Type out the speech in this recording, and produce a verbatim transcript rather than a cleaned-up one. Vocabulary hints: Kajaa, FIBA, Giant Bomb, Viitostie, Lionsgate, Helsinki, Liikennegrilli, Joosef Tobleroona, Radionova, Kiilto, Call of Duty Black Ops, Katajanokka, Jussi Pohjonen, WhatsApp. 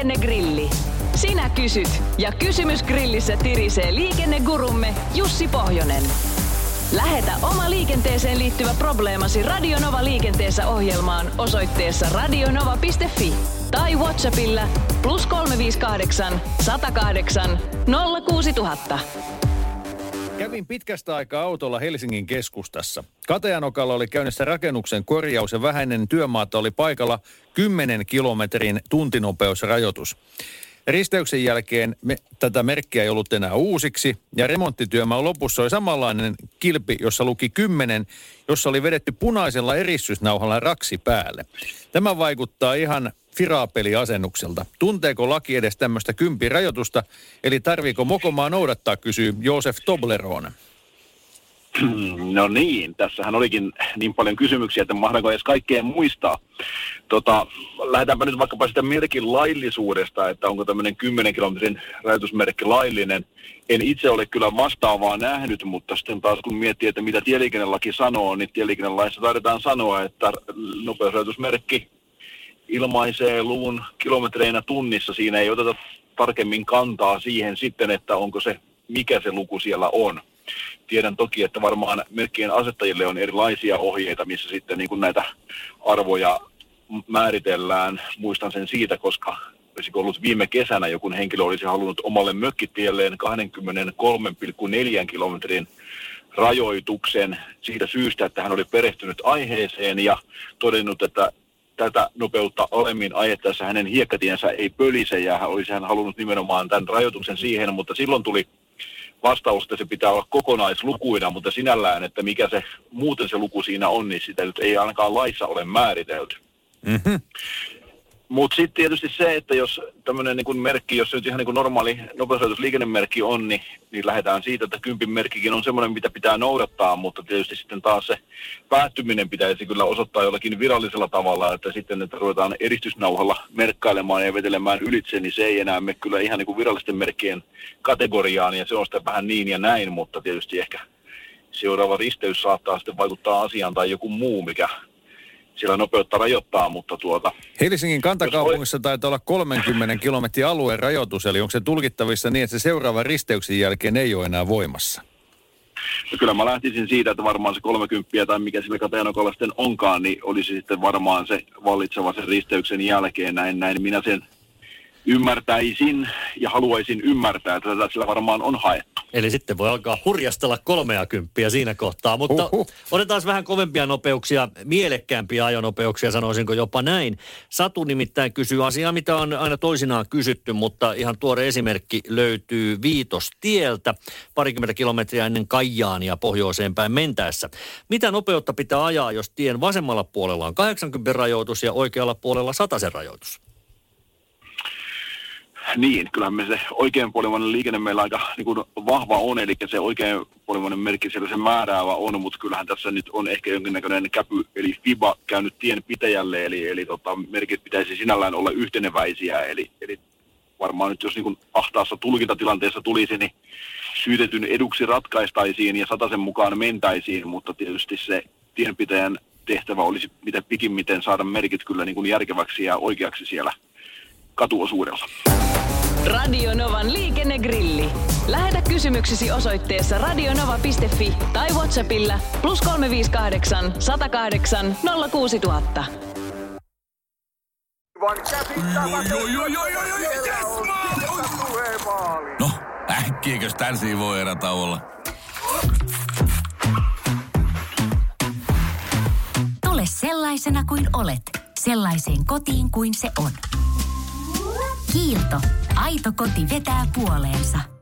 Liikennegrilli. Sinä kysyt ja kysymys grillissä tirisee liikennegurumme Jussi Pohjonen. Lähetä oma liikenteeseen liittyvä probleemasi Radionova liikenteessä ohjelmaan osoitteessa radionova piste fi tai WhatsAppilla plus kolme viisi kahdeksan sata kahdeksan nolla kuusi tuhatta. Kävin pitkästä aikaa autolla Helsingin keskustassa. Katajanokalla oli käynnissä rakennuksen korjaus ja vähäinen työmaata oli paikalla kymmenen kilometrin tuntinopeusrajoitus. Risteyksen jälkeen me, tätä merkkiä ei ollut enää uusiksi ja remonttityömaa lopussa oli samanlainen kilpi, jossa luki kymmenen, jossa oli vedetty punaisella eristysnauhalla raksi päälle. Tämä vaikuttaa ihan firaapeliasennukselta. Tunteeko laki edes tämmöistä kympirajoitusta, eli tarviiko mokomaa noudattaa, kysyy Joosef Tobleroona. No niin, tässähän olikin niin paljon kysymyksiä, että mahdanko edes kaikkeen muistaa. Tota, lähdetäänpä nyt vaikkapa sitä merkin laillisuudesta, että onko tämmöinen kymmenen kilometrin rajoitusmerkki laillinen. En itse ole kyllä vastaavaa nähnyt, mutta sitten taas kun miettii, että mitä tieliikennelaki sanoo, niin tieliikennelaissa taidetaan sanoa, että nopeusrajoitusmerkki ilmaisee luvun kilometreinä tunnissa. Siinä ei oteta tarkemmin kantaa siihen sitten, että onko se, mikä se luku siellä on. Tiedän toki, että varmaan merkkien asettajille on erilaisia ohjeita, missä sitten niin kuin näitä arvoja määritellään. Muistan sen siitä, koska olisiko ollut viime kesänä joku henkilö olisi halunnut omalle mökkitielleen kaksikymmentäkolme pilkku neljä kilometrin rajoituksen siitä syystä, että hän oli perehtynyt aiheeseen ja todennut, että tätä nopeutta alemmin ajettaessa hänen hiekkatiensä ei pölise ja hän olisi hän halunnut nimenomaan tämän rajoituksen siihen, mutta silloin tuli vastaus, että se pitää olla kokonaislukuina, mutta sinällään, että mikä se muuten se luku siinä on, niin sitä nyt ei ainakaan laissa ole määritelty. Mm-hmm. Mutta sitten tietysti se, että jos tämmöinen niin kun merkki, jos se nyt ihan niin kun normaali nopeusrajoitusliikennemerkki on, niin, niin lähdetään siitä, että kympin merkkikin on semmoinen, mitä pitää noudattaa, mutta tietysti sitten taas se päättyminen pitäisi kyllä osoittaa jollakin virallisella tavalla, että sitten että ruvetaan eristysnauhalla merkkailemaan ja vetelemään ylitse, niin se ei enää mene kyllä ihan niin kun virallisten merkkien kategoriaan, ja se on sitä vähän niin ja näin, mutta tietysti ehkä seuraava risteys saattaa sitten vaikuttaa asiaan tai joku muu, mikä siellä nopeutta rajoittaa, mutta tuota... Helsingin kantakaupungissa oli... taitaa olla kolmenkymmenen kilometrin alueen rajoitus, eli onko se tulkittavissa niin, että se seuraavan risteyksen jälkeen ei ole enää voimassa? No kyllä mä lähtisin siitä, että varmaan se kolmekymmentä tai mikä sillä Katajanokalla sitten onkaan, niin olisi sitten varmaan se vallitseva sen risteyksen jälkeen. Näin, näin minä sen ymmärtäisin ja haluaisin ymmärtää, että tätä sillä varmaan on haettu. Eli sitten voi alkaa hurjastella kolmeakymppiä siinä kohtaa, mutta Uhuh. otetaan vähän kovempia nopeuksia, mielekkäämpiä ajonopeuksia, sanoisinko jopa näin. Satu nimittäin kysyy asiaa, mitä on aina toisinaan kysytty, mutta ihan tuore esimerkki löytyy Viitostieltä parikymmentä kilometriä ennen Kajaan ja pohjoiseen päin mentäessä. Mitä nopeutta pitää ajaa, jos tien vasemmalla puolella on kahdeksankymmentä rajoitus ja oikealla puolella satasen rajoitus? Niin, kyllähän me se oikeanpuolimainen liikenne meillä aika niin kuin vahva on, eli se oikeanpuolimainen merkki siellä se määräävä on, mutta kyllähän tässä nyt on ehkä jonkinnäköinen käpy, eli FIBA käynyt tienpitäjälle, eli, eli tota, merkit pitäisi sinällään olla yhteneväisiä, eli, eli varmaan nyt jos niin kuin ahtaassa tulkintatilanteessa tulisi, niin syytetyn eduksi ratkaistaisiin ja satasen mukaan mentäisiin, mutta tietysti se tienpitäjän tehtävä olisi mitä pikimmiten saada merkit kyllä niin kuin järkeväksi ja oikeaksi siellä katuosuudella. Radio Novan liikennegrilli. Lähetä kysymyksesi osoitteessa radionova piste fi tai WhatsAppilla plus kolme viisi kahdeksan sata kahdeksan nolla kuusi tuhatta. No, äkkiäkös tän siivoo erätauolla? Tule sellaisena kuin olet, sellaiseen kotiin kuin se on. Kiilto. Aito koti vetää puoleensa.